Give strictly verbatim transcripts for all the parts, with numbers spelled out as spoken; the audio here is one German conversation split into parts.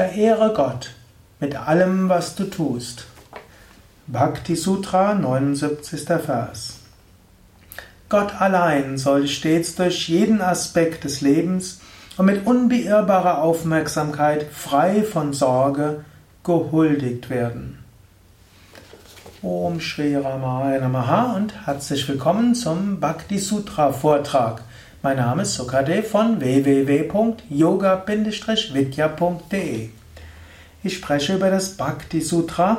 Verehre Gott mit allem, was du tust. Bhakti Sutra, neunundsiebzigster Vers. Gott allein soll stets durch jeden Aspekt des Lebens und mit unbeirrbarer Aufmerksamkeit frei von Sorge gehuldigt werden. Om Shri Ramaya Namaha und herzlich willkommen zum Bhakti Sutra Vortrag. Mein Name ist Sukadeh von w w w punkt yoga bindestrich vidya punkt de. Ich spreche über das Bhakti Sutra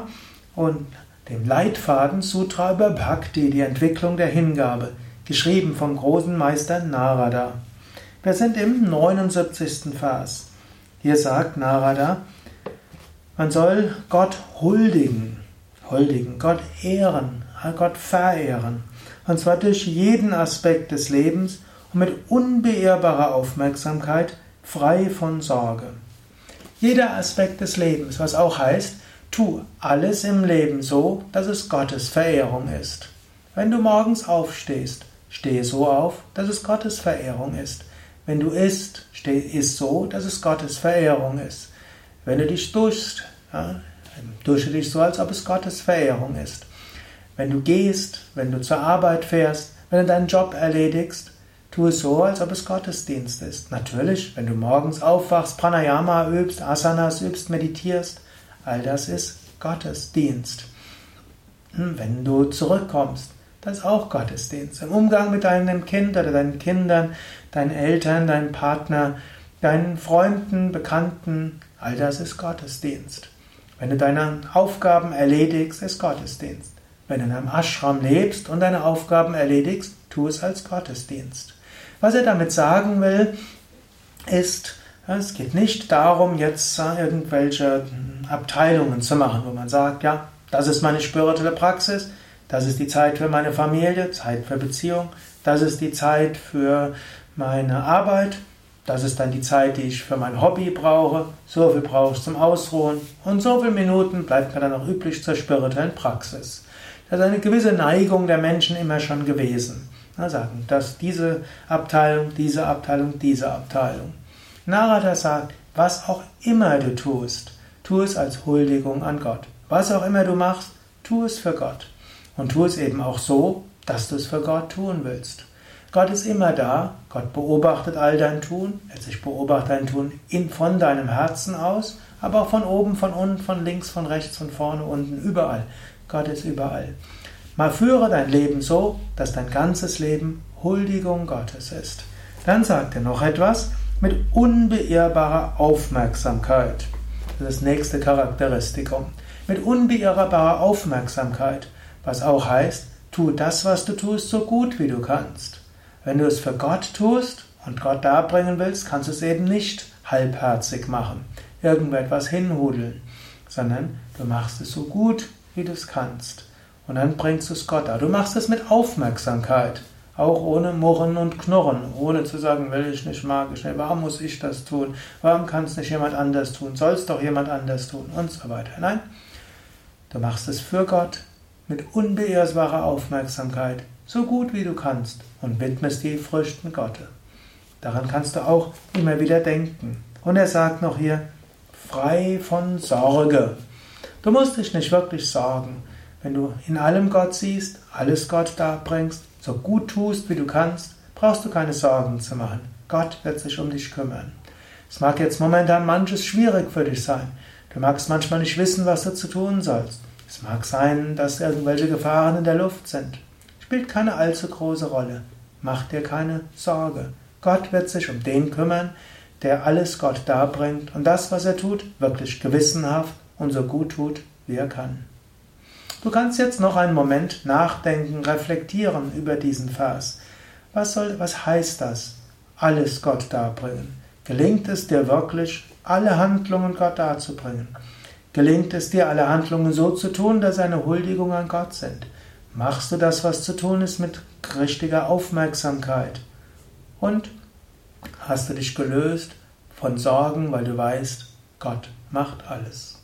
und dem Leitfaden Sutra über Bhakti, die Entwicklung der Hingabe, geschrieben vom großen Meister Narada. Wir sind im neunundsiebzigsten Vers. Hier sagt Narada, man soll Gott huldigen, huldigen, Gott ehren, Gott verehren. Und zwar durch jeden Aspekt des Lebens und mit unbeirrbarer Aufmerksamkeit, frei von Sorge. Jeder Aspekt des Lebens, was auch heißt, tu alles im Leben so, dass es Gottes Verehrung ist. Wenn du morgens aufstehst, stehe so auf, dass es Gottes Verehrung ist. Wenn du isst, steh, isst so, dass es Gottes Verehrung ist. Wenn du dich duschst, ja, dusche dich so, als ob es Gottes Verehrung ist. Wenn du gehst, wenn du zur Arbeit fährst, wenn du deinen Job erledigst, tu es so, als ob es Gottesdienst ist. Natürlich, wenn du morgens aufwachst, Pranayama übst, Asanas übst, meditierst, all das ist Gottesdienst. Wenn du zurückkommst, das ist auch Gottesdienst. Im Umgang mit deinem Kind oder deinen Kindern, deinen Eltern, deinem Partner, deinen Freunden, Bekannten, all das ist Gottesdienst. Wenn du deine Aufgaben erledigst, ist Gottesdienst. Wenn du in einem Ashram lebst und deine Aufgaben erledigst, tu es als Gottesdienst. Was er damit sagen will, ist, es geht nicht darum, jetzt irgendwelche Abteilungen zu machen, wo man sagt, ja, das ist meine spirituelle Praxis, das ist die Zeit für meine Familie, Zeit für Beziehung, das ist die Zeit für meine Arbeit, das ist dann die Zeit, die ich für mein Hobby brauche, so viel brauche ich zum Ausruhen und so viele Minuten bleibt mir dann auch üblich zur spirituellen Praxis. Das ist eine gewisse Neigung der Menschen immer schon gewesen. Na, sagen, dass diese Abteilung, diese Abteilung, diese Abteilung. Narada sagt, was auch immer du tust, tu es als Huldigung an Gott. Was auch immer du machst, tu es für Gott. Und tu es eben auch so, dass du es für Gott tun willst. Gott ist immer da, Gott beobachtet all dein Tun, letztlich beobachtet dein Tun von deinem Herzen aus, aber auch von oben, von unten, von links, von rechts, von vorne, unten, überall. Gott ist überall. Mal führe dein Leben so, dass dein ganzes Leben Huldigung Gottes ist. Dann sagt er noch etwas mit unbeirrbarer Aufmerksamkeit. Das ist das nächste Charakteristikum. Mit unbeirrbarer Aufmerksamkeit, was auch heißt, tu das, was du tust, so gut wie du kannst. Wenn du es für Gott tust und Gott darbringen willst, kannst du es eben nicht halbherzig machen, irgendetwas hinhudeln, sondern du machst es so gut, wie du es kannst. Und dann bringst du es Gott dar. Du machst es mit Aufmerksamkeit, auch ohne Murren und Knurren, ohne zu sagen, will ich nicht, mag ich nicht, warum muss ich das tun, warum kann es nicht jemand anders tun, soll es doch jemand anders tun und so weiter. Nein, du machst es für Gott mit unbeirrbarer Aufmerksamkeit, so gut wie du kannst und widmest die Früchten Gottes. Daran kannst du auch immer wieder denken. Und er sagt noch hier, frei von Sorge. Du musst dich nicht wirklich sorgen. Wenn du in allem Gott siehst, alles Gott darbringst, so gut tust, wie du kannst, brauchst du keine Sorgen zu machen. Gott wird sich um dich kümmern. Es mag jetzt momentan manches schwierig für dich sein. Du magst manchmal nicht wissen, was du zu tun sollst. Es mag sein, dass irgendwelche Gefahren in der Luft sind. Spielt keine allzu große Rolle. Mach dir keine Sorge. Gott wird sich um den kümmern, der alles Gott darbringt und das, was er tut, wirklich gewissenhaft und so gut tut, wie er kann. Du kannst jetzt noch einen Moment nachdenken, reflektieren über diesen Vers. Was soll, was heißt das? Alles Gott darbringen. Gelingt es dir wirklich, alle Handlungen Gott darzubringen? Gelingt es dir, alle Handlungen so zu tun, dass sie eine Huldigung an Gott sind? Machst du das, was zu tun ist, mit richtiger Aufmerksamkeit? Und hast du dich gelöst von Sorgen, weil du weißt, Gott macht alles?